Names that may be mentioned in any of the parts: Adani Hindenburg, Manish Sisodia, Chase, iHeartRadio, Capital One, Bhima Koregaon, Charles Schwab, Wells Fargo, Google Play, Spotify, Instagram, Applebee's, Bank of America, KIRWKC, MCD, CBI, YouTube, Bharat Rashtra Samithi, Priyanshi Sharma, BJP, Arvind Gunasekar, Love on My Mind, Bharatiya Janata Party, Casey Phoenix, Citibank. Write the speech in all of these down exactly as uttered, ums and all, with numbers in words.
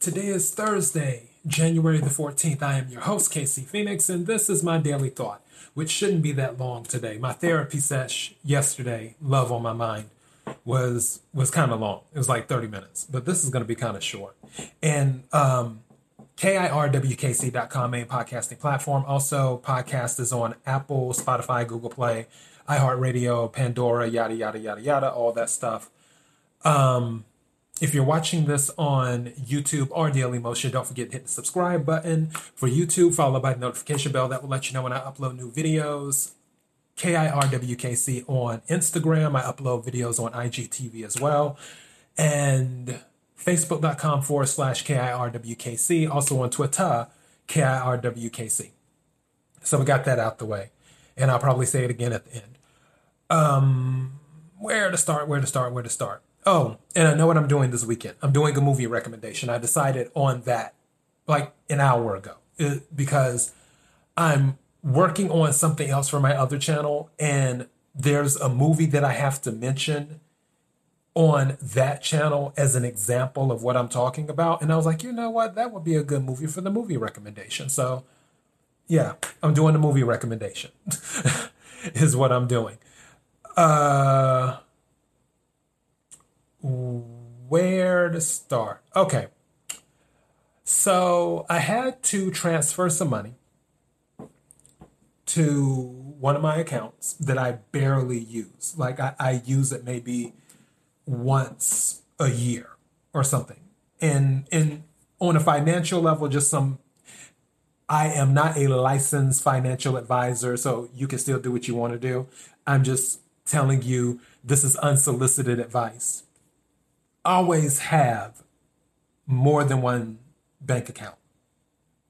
Today is Thursday, January the fourteenth. I am your host, Casey Phoenix, and this is my daily thought, which shouldn't be that long today. My therapy sesh yesterday, Love on My Mind, was was kind of long. It was like thirty minutes, but this is going to be kind of short. And um, K I R W K C dot com, main podcasting platform. Also, podcast is on Apple, Spotify, Google Play, iHeartRadio, Pandora, yada, yada, yada, yada, all that stuff. Um, if you're watching this on YouTube or Daily Motion, don't forget to hit the subscribe button for YouTube, followed by the notification bell. That will let you know when I upload new videos. K I R W K C on Instagram. I upload videos on I G T V as well. And Facebook.com forward slash KIRWKC. Also on Twitter, KIRWKC. So we got that out the way. And I'll probably say it again at the end. Um, where to start, where to start, where to start. Oh, and I know what I'm doing this weekend. I'm doing a movie recommendation. I decided on that like an hour ago it, because I'm working on something else for my other channel. And there's a movie that I have to mention on that channel as an example of what I'm talking about. And I was like, you know what? That would be a good movie for the movie recommendation. So yeah, I'm doing a movie recommendation is what I'm doing. Uh, where to start? Okay. So I had to transfer some money to one of my accounts that I barely use. Like I, I use it maybe once a year or something. And and on a financial level, just some, I am not a licensed financial advisor, so you can still do what you want to do. I'm just telling you, this is unsolicited advice. Always have more than one bank account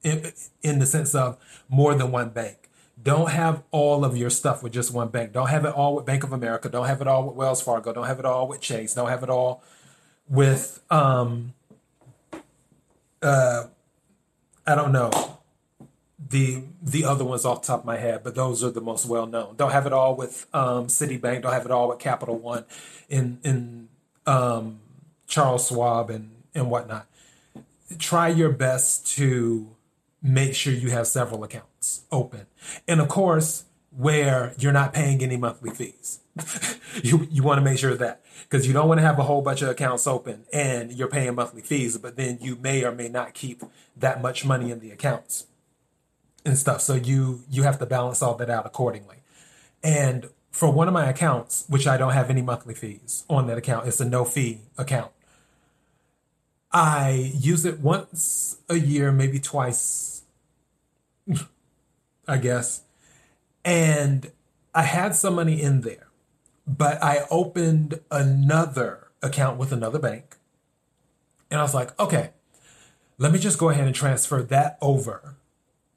in, in the sense of more than one bank. Don't have all of your stuff with just one bank. Don't have it all with Bank of America. Don't have it all with Wells Fargo. Don't have it all with Chase. Don't have it all with, um, uh, I don't know, the the other ones off the top of my head, but those are the most well-known. Don't have it all with um, Citibank. Don't have it all with Capital One and, and um, Charles Schwab and, and whatnot. Try your best to make sure you have several accounts open. And of course, where you're not paying any monthly fees. you you want to make sure of that, because you don't want to have a whole bunch of accounts open and you're paying monthly fees, but then you may or may not keep that much money in the accounts and stuff. So you, you have to balance all that out accordingly. And for one of my accounts, which I don't have any monthly fees on that account, it's a no fee account. I use it once a year, maybe twice, I guess. And I had some money in there, but I opened another account with another bank. And I was like, okay, let me just go ahead and transfer that over.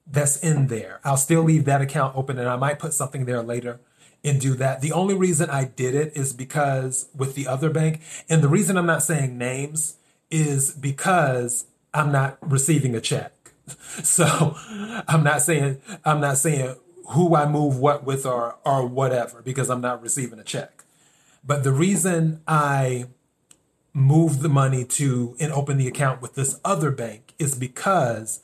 That's in there. I'll still leave that account open, and I might put something there later and do that. The only reason I did it is because with the other bank, and the reason I'm not saying names is because I'm not receiving a check. So I'm not saying I'm not saying who I move what with or or whatever, because I'm not receiving a check. But the reason I moved the money to and opened the account with this other bank is because,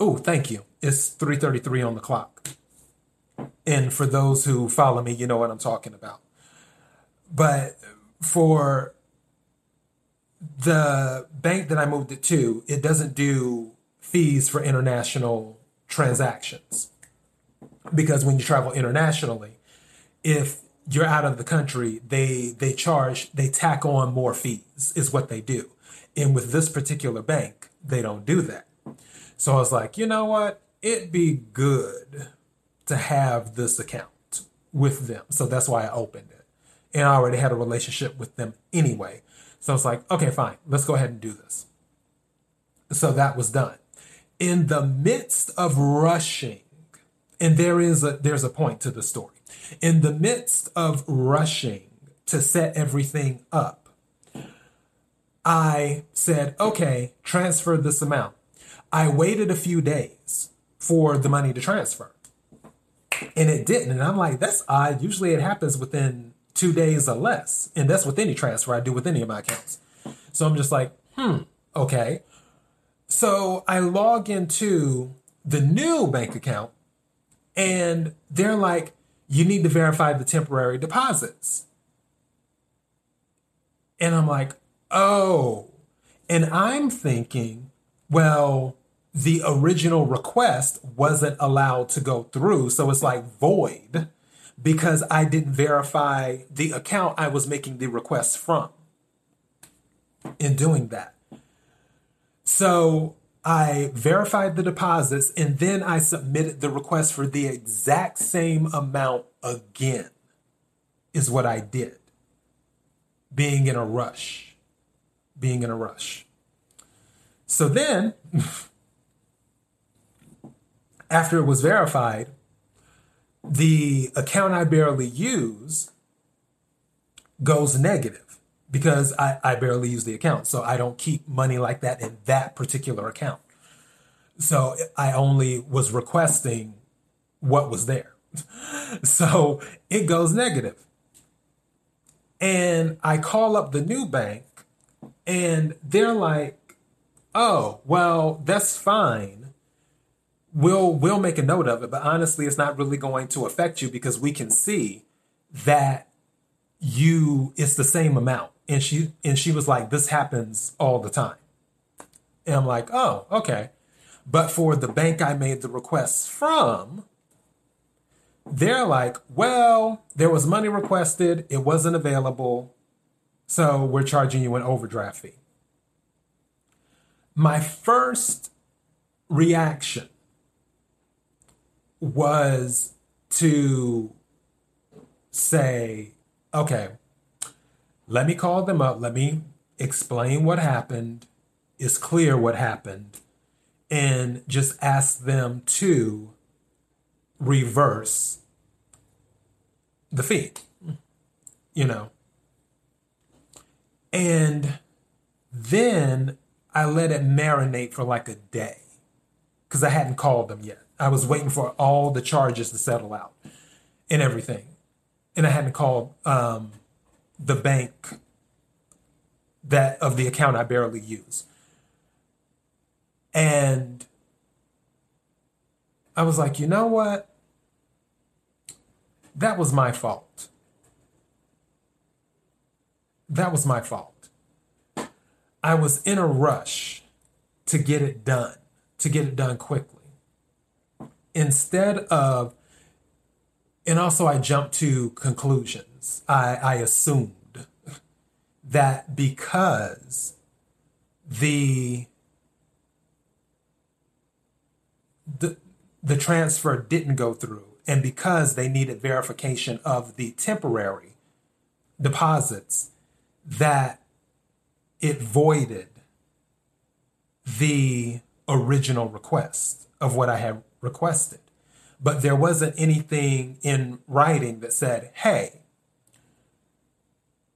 oh, thank you. It's three thirty-three on the clock. And for those who follow me, you know what I'm talking about. But for the bank that I moved it to, it doesn't do fees for international transactions, because when you travel internationally, if you're out of the country, they they charge, they tack on more fees is what they do. And with this particular bank, they don't do that. So I was like, you know what? It'd be good to have this account with them. So that's why I opened it. And I already had a relationship with them anyway. So it's like, okay, fine, let's go ahead and do this. So that was done. In the midst of rushing, and there is a, there's a point to the story. In the midst of rushing to set everything up, I said, okay, transfer this amount. I waited a few days for the money to transfer, and it didn't. And I'm like, that's odd. Usually it happens within two days or less. And that's with any transfer I do with any of my accounts. So I'm just like, hmm, okay. So I log into the new bank account and they're like, you need to verify the temporary deposits. And I'm like, oh, and I'm thinking, well, the original request wasn't allowed to go through. So it's like void because I didn't verify the account I was making the request from in doing that. So I verified the deposits and then I submitted the request for the exact same amount again, is what I did. Being in a rush, being in a rush. So then, after it was verified, the account I barely use goes negative because I, I barely use the account. So I don't keep money like that in that particular account. So I only was requesting what was there. So it goes negative. And I call up the new bank and they're like, oh, well, that's fine. We'll we'll make a note of it, but honestly, it's not really going to affect you because we can see that you it's the same amount. And she and she was like, this happens all the time. And I'm like, oh, okay. But for the bank I made the request from, they're like, well, there was money requested, it wasn't available, so we're charging you an overdraft fee. My first reaction was to say, okay, let me call them up. Let me explain what happened. It's clear what happened. And just ask them to reverse the fee, you know. And then I let it marinate for like a day because I hadn't called them yet. I was waiting for all the charges to settle out and everything. And I hadn't called um, the bank that of the account I barely use. And I was like, you know what? That was my fault. That was my fault. I was in a rush to get it done, to get it done quickly. Instead of, and also I jumped to conclusions. I, I assumed that because the, the the transfer didn't go through and because they needed verification of the temporary deposits, that it voided the original request of what I had requested, but there wasn't anything in writing that said, hey,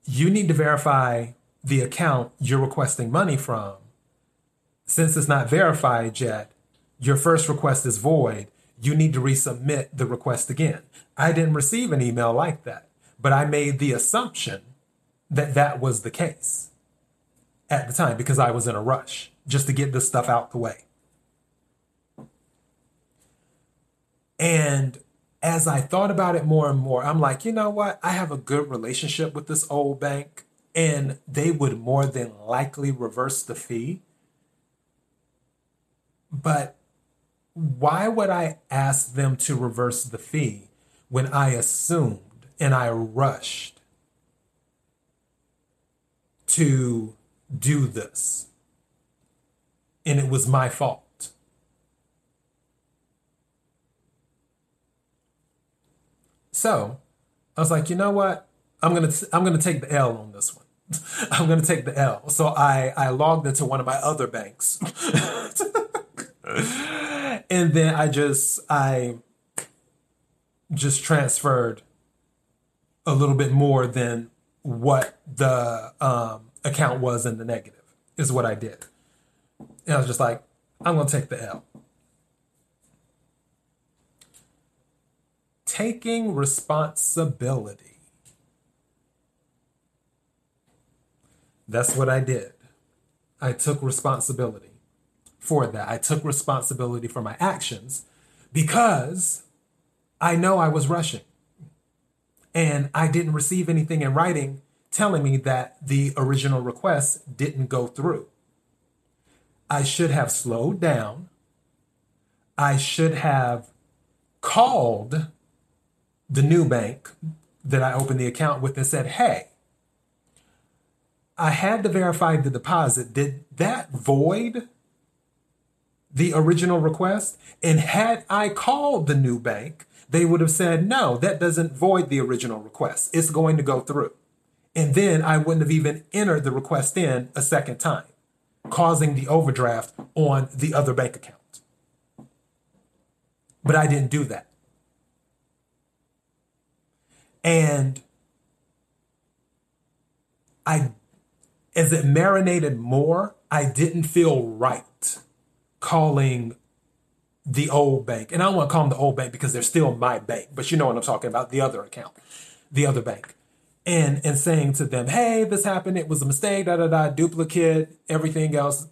you need to verify the account you're requesting money from. Since it's not verified yet, your first request is void. You need to resubmit the request again. I didn't receive an email like that, but I made the assumption that that was the case at the time because I was in a rush just to get this stuff out the way. And as I thought about it more and more, I'm like, you know what? I have a good relationship with this old bank and they would more than likely reverse the fee. But why would I ask them to reverse the fee when I assumed and I rushed to do this? And it was my fault. So I was like, you know what? I'm going to, I'm going to take the L on this one. I'm going to take the L. So I, I logged into one of my other banks and then I just, I just transferred a little bit more than what the um, account was in the negative is what I did. And I was just like, I'm going to take the L. Taking responsibility. That's what I did. I took responsibility for that. I took responsibility for my actions because I know I was rushing. And I didn't receive anything in writing telling me that the original request didn't go through. I should have slowed down. I should have called the new bank that I opened the account with and said, hey, I had to verify the deposit. Did that void the original request? And had I called the new bank, they would have said, no, that doesn't void the original request. It's going to go through. And then I wouldn't have even entered the request in a second time, causing the overdraft on the other bank account. But I didn't do that. And I, as it marinated more, I didn't feel right calling the old bank. And I don't want to call them the old bank because they're still my bank, but you know what I'm talking about, the other account, the other bank. And and saying to them, hey, this happened, it was a mistake, da da da, duplicate, everything else.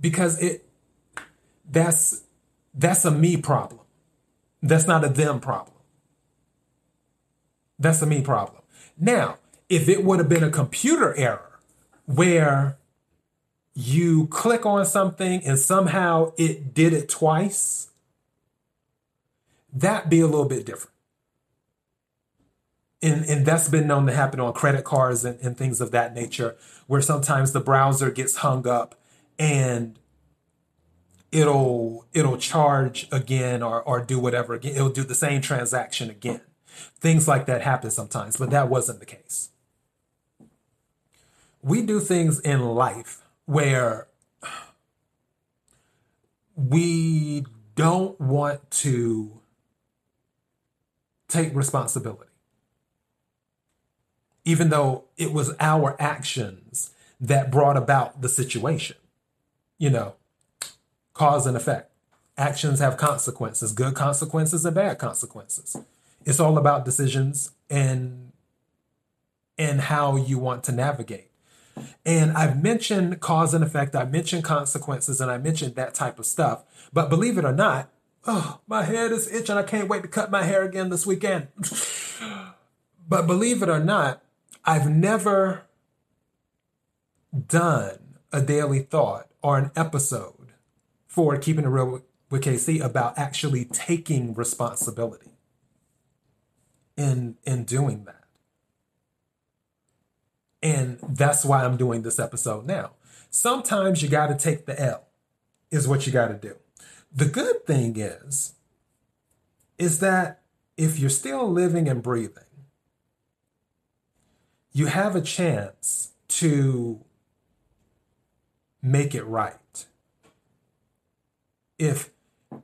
Because it that's that's a me problem. That's not a them problem. That's a me problem. Now, if it would have been a computer error where you click on something and somehow it did it twice, that'd be a little bit different. And, and that's been known to happen on credit cards and, and things of that nature, where sometimes the browser gets hung up and it'll it'll charge again or, or do whatever again. It'll do the same transaction again. Things like that happen sometimes, but that wasn't the case. We do things in life where we don't want to take responsibility, even though it was our actions that brought about the situation. You know, cause and effect. Actions have consequences, good consequences and bad consequences. It's all about decisions and, and how you want to navigate. And I've mentioned cause and effect, I mentioned consequences, and I mentioned that type of stuff. But believe it or not, oh, my head is itching. I can't wait to cut my hair again this weekend. But believe it or not, I've never done a daily thought or an episode for Keeping It Real with K C about actually taking responsibility in, in doing that. And that's why I'm doing this episode now. Sometimes you got to take the L is what you got to do. The good thing is, is that if you're still living and breathing, you have a chance to make it right. If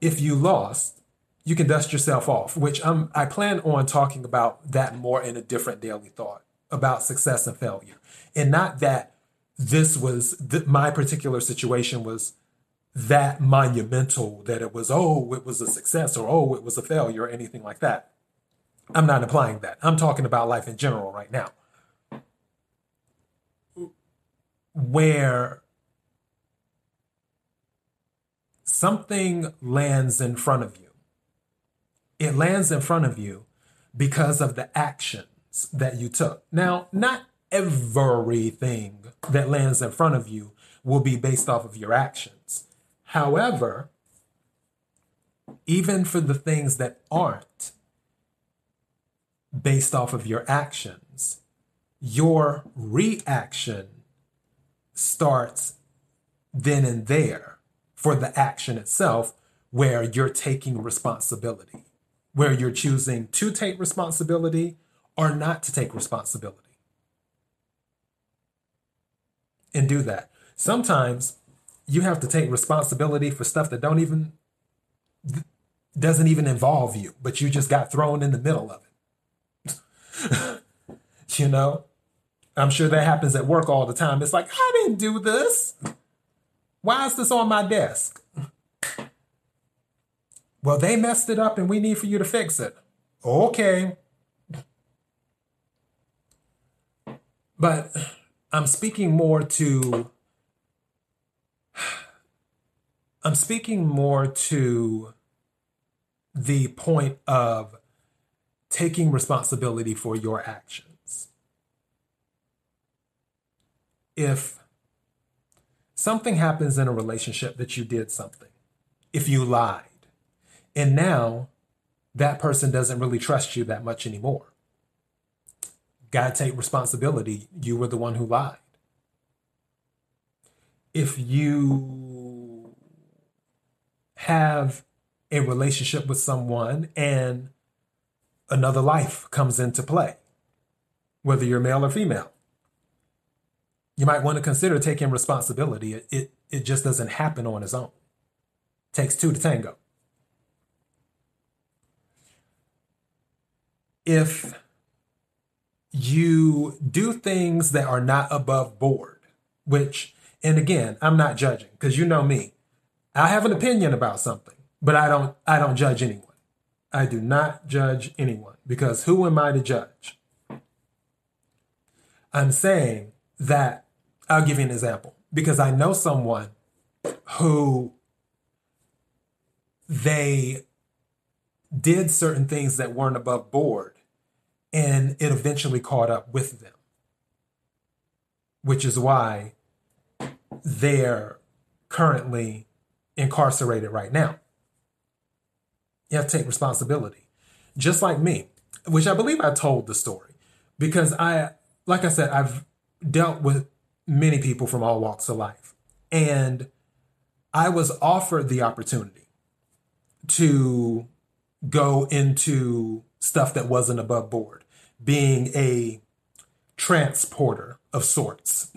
if you lost, you can dust yourself off, which I'm, I plan on talking about that more in a different daily thought about success and failure. And not that this was, th- my particular situation was that monumental that it was, oh, it was a success or, oh, it was a failure or anything like that. I'm not implying that. I'm talking about life in general right now, where something lands in front of you. It lands in front of you because of the actions that you took. Now, not everything that lands in front of you will be based off of your actions. However, even for the things that aren't based off of your actions, your reaction starts then and there for the action itself, where you're taking responsibility, where you're choosing to take responsibility or not to take responsibility. And do that. Sometimes you have to take responsibility for stuff that don't even, doesn't even involve you, but you just got thrown in the middle of it. You know? I'm sure that happens at work all the time. It's like, I didn't do this. Why is this on my desk? Well, they messed it up and we need for you to fix it. Okay. But I'm speaking more to I'm speaking more to the point of taking responsibility for your actions. If something happens in a relationship that you did something, if you lied, and now that person doesn't really trust you that much anymore, gotta take responsibility. You were the one who lied. If you have a relationship with someone and another life comes into play, whether you're male or female, you might want to consider taking responsibility. It, it, it just doesn't happen on its own. Takes two to tango. If you do things that are not above board, which, and again, I'm not judging because you know me. I have an opinion about something, but I don't, I don't judge anyone. I do not judge anyone because who am I to judge? I'm saying that, I'll give you an example, because I know someone who they did certain things that weren't above board, and it eventually caught up with them, which is why they're currently incarcerated right now. You have to take responsibility. Just like me, which I believe I told the story, because I, like I said, I've dealt with many people from all walks of life. And I was offered the opportunity to go into stuff that wasn't above board, being a transporter of sorts,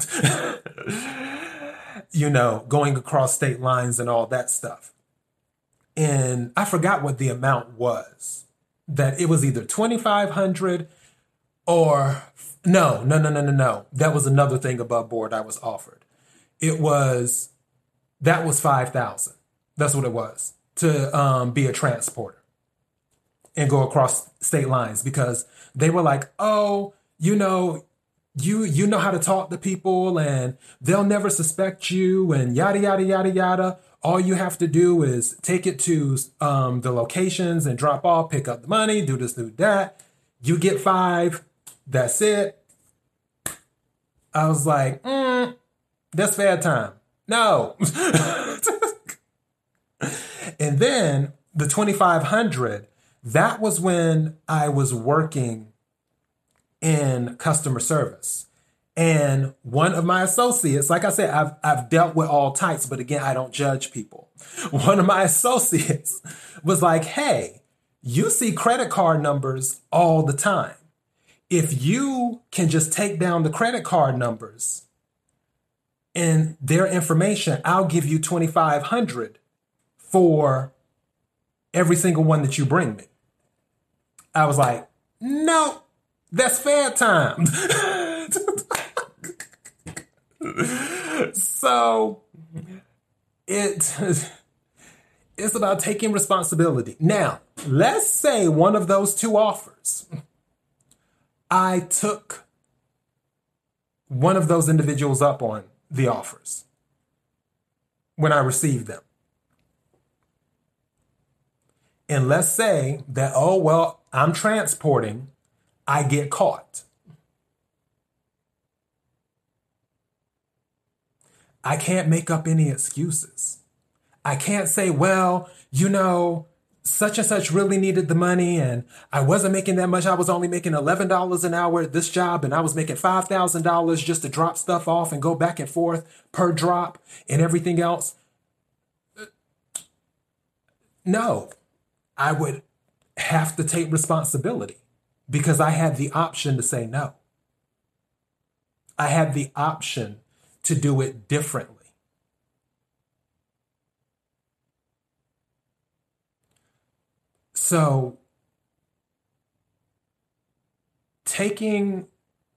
you know, going across state lines and all that stuff. And I forgot what the amount was, that it was either twenty-five hundred dollars or no, no, no, no, no, no. That was another thing above board I was offered. It was, that was five thousand dollars. That's what it was, to um, be a transporter and go across state lines, because they were like, oh, you know, you, you know how to talk to people and they'll never suspect you and yada, yada, yada, yada. All you have to do is take it to um, the locations and drop off, pick up the money, do this, do that. You get five. That's it. I was like, mm, that's fair time. No. And then the twenty-five hundred, that was when I was working in customer service. And one of my associates, like I said, I've I've dealt with all types, but again, I don't judge people. One of my associates was like, hey, you see credit card numbers all the time. If you can just take down the credit card numbers and their information, I'll give you twenty-five hundred dollars for every single one that you bring me. I was like, no, that's fair time. So it it's about taking responsibility. Now, let's say one of those two offers, I took one of those individuals up on the offers when I received them. And let's say that, oh, well, I'm transporting, I get caught. I can't make up any excuses. I can't say, well, you know, such and such really needed the money and I wasn't making that much. I was only making eleven dollars an hour at this job and I was making five thousand dollars just to drop stuff off and go back and forth per drop and everything else. No, I would have to take responsibility because I had the option to say no. I had the option to do it differently. So taking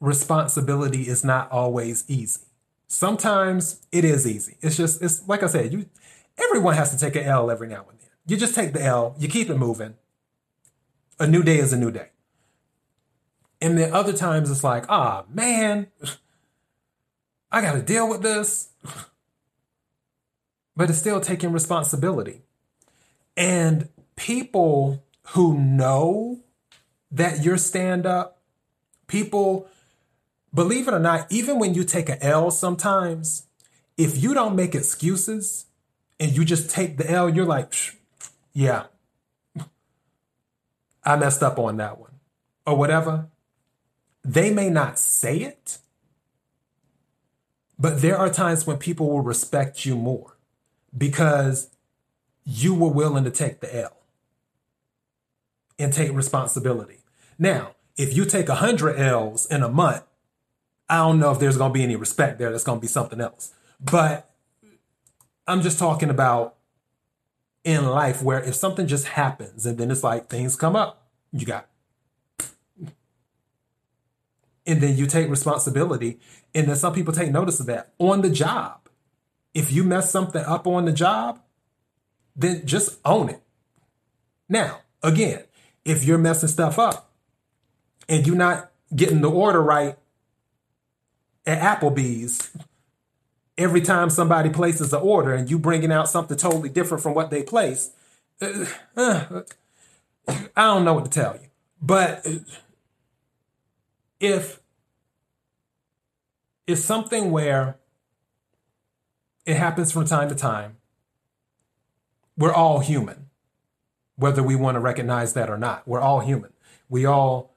responsibility is not always easy. Sometimes it is easy. It's just, it's like I said, you, everyone has to take an L every now and then. You just take the L, you keep it moving. A new day is a new day. And then other times it's like, ah, man, I got to deal with this. but it's still taking responsibility. And people who know that you're stand up, people, believe it or not, even when you take an L sometimes, if you don't make excuses and you just take the L, you're like, yeah, I messed up on that one or whatever. They may not say it, but there are times when people will respect you more because you were willing to take the L and take responsibility. Now, if you take one hundred L's in a month, I don't know if there's going to be any respect there. That's going to be something else. But I'm just talking about in life where if something just happens and then it's like things come up, you got it. And then you take responsibility. And then some people take notice of that on the job. If you mess something up on the job, then just own it. Now, again, if you're messing stuff up and you're not getting the order right at Applebee's, every time somebody places an order and you bringing out something totally different from what they placed, uh, uh, I don't know what to tell you. But if it's something where it happens from time to time, we're all human, whether we want to recognize that or not. We're all human. We all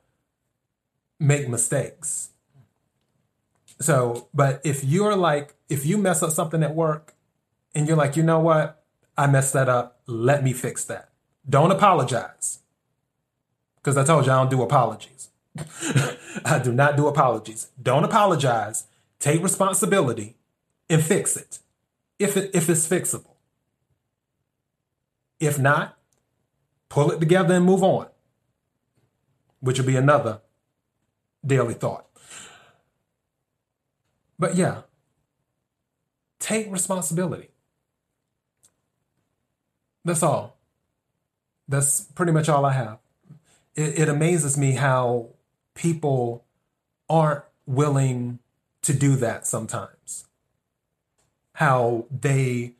make mistakes. So, but if you're like, if you mess up something at work and you're like, you know what? I messed that up. Let me fix that. Don't apologize. Because I told you, I don't do apologies. I do not do apologies. Don't apologize. Take responsibility and fix it. If it, if it's fixable. If not, pull it together and move on. Which will be another daily thought. But yeah, take responsibility. That's all. That's pretty much all I have. It, it amazes me how people aren't willing to do that sometimes. How they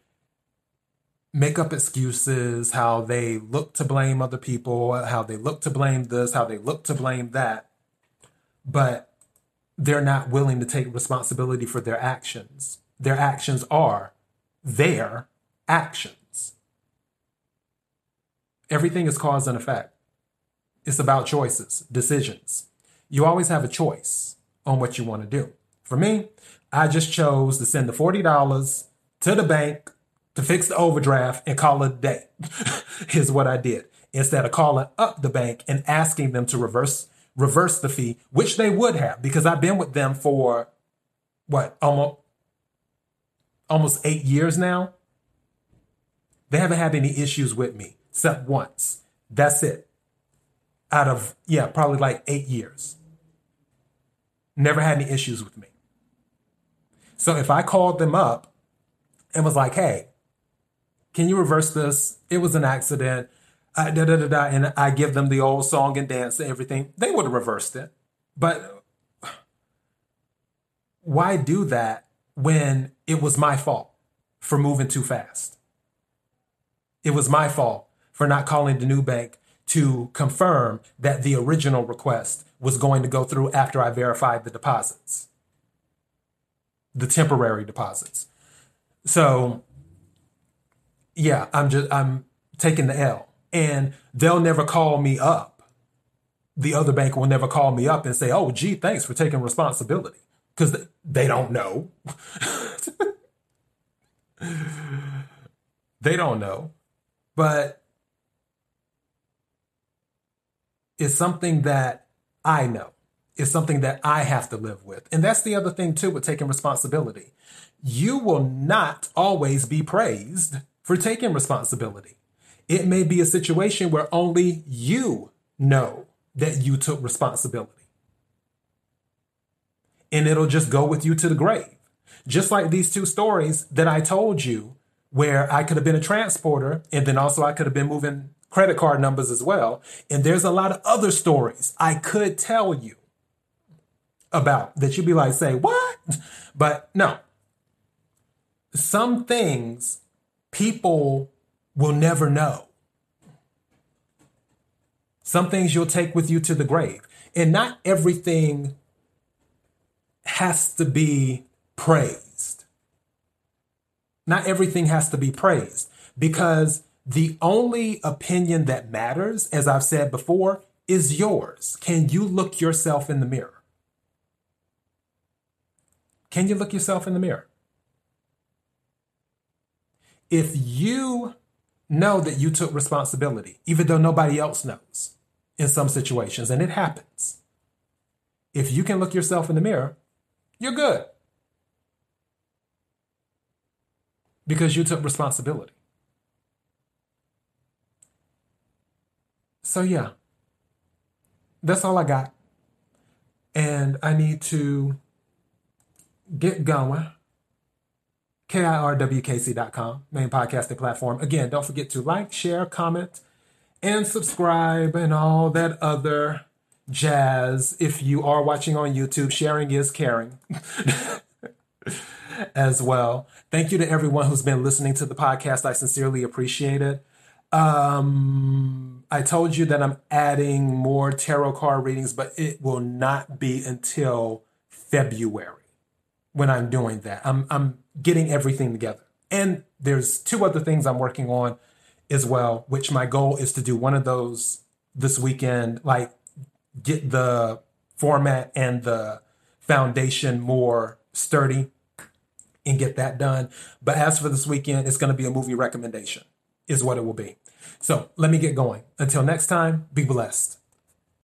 make up excuses, how they look to blame other people, how they look to blame this, how they look to blame that. But they're not willing to take responsibility for their actions. Their actions are their actions. Everything is cause and effect. It's about choices, decisions. You always have a choice on what you want to do. For me, I just chose to send the forty dollars to the bank to fix the overdraft and call it a day, is what I did. Instead of calling up the bank and asking them to reverse reverse the fee, which they would have, because I've been with them for, what, almost, almost eight years now. They haven't had any issues with me, except once. That's it. Out of, yeah, probably like eight years. Never had any issues with me. So if I called them up and was like, hey, can you reverse this? It was an accident. I, da, da, da, da, and I give them the old song and dance and everything, they would have reversed it. But why do that when it was my fault for moving too fast? It was my fault for not calling the new bank to confirm that the original request was going to go through after I verified the deposits, the temporary deposits. So, yeah, I'm just I'm taking the L. And they'll never call me up. The other bank will never call me up and say, oh, gee, thanks for taking responsibility. Because they don't know. They don't know. But it's something that I know. It's something that I have to live with. And that's the other thing, too, with taking responsibility. You will not always be praised for taking responsibility. It may be a situation where only you know that you took responsibility. And it'll just go with you to the grave. Just like these two stories that I told you, where I could have been a transporter and then also I could have been moving credit card numbers as well. And there's a lot of other stories I could tell you about that you'd be like, say, what? But no. Some things people will never know. Some things you'll take with you to the grave. And not everything has to be praised. Not everything has to be praised, because the only opinion that matters, as I've said before, is yours. Can you look yourself in the mirror? Can you look yourself in the mirror? If you know that you took responsibility, even though nobody else knows in some situations, and it happens, if you can look yourself in the mirror, you're good. Because you took responsibility. So yeah, that's all I got. And I need to get going. K I R W K C dot com, main podcasting platform. Again, don't forget to like, share, comment, and subscribe, and all that other jazz. If you are watching on YouTube, sharing is caring as well. Thank you to everyone who's been listening to the podcast. I sincerely appreciate it. Um, I told you that I'm adding more tarot card readings, but it will not be until February when I'm doing that. I'm, I'm getting everything together. And there's two other things I'm working on as well, which my goal is to do one of those this weekend, like get the format and the foundation more sturdy and get that done. But as for this weekend, it's going to be a movie recommendation is what it will be. So let me get going. Until next time, be blessed.